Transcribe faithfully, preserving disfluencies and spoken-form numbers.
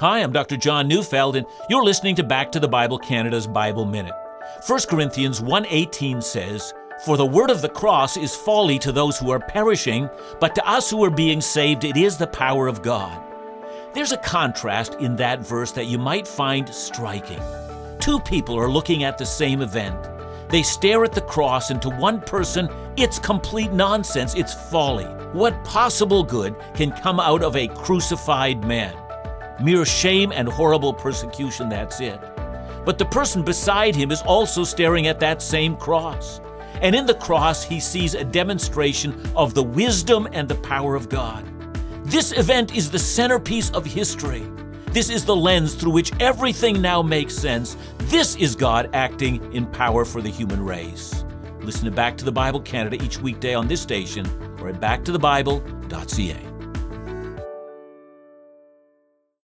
Hi, I'm Doctor John Neufeld, and you're listening to Back to the Bible Canada's Bible Minute. First Corinthians one eighteen says, "For the word of the cross is folly to those who are perishing, but to us who are being saved it is the power of God." There's a contrast in that verse that you might find striking. Two people are looking at the same event. They stare at the cross, and to one person, it's complete nonsense, it's folly. What possible good can come out of a crucified man? Mere shame and horrible persecution, that's it. But the person beside him is also staring at that same cross. And in the cross, he sees a demonstration of the wisdom and the power of God. This event is the centerpiece of history. This is the lens through which everything now makes sense. This is God acting in power for the human race. Listen to Back to the Bible Canada each weekday on this station or at back to the bible dot c a.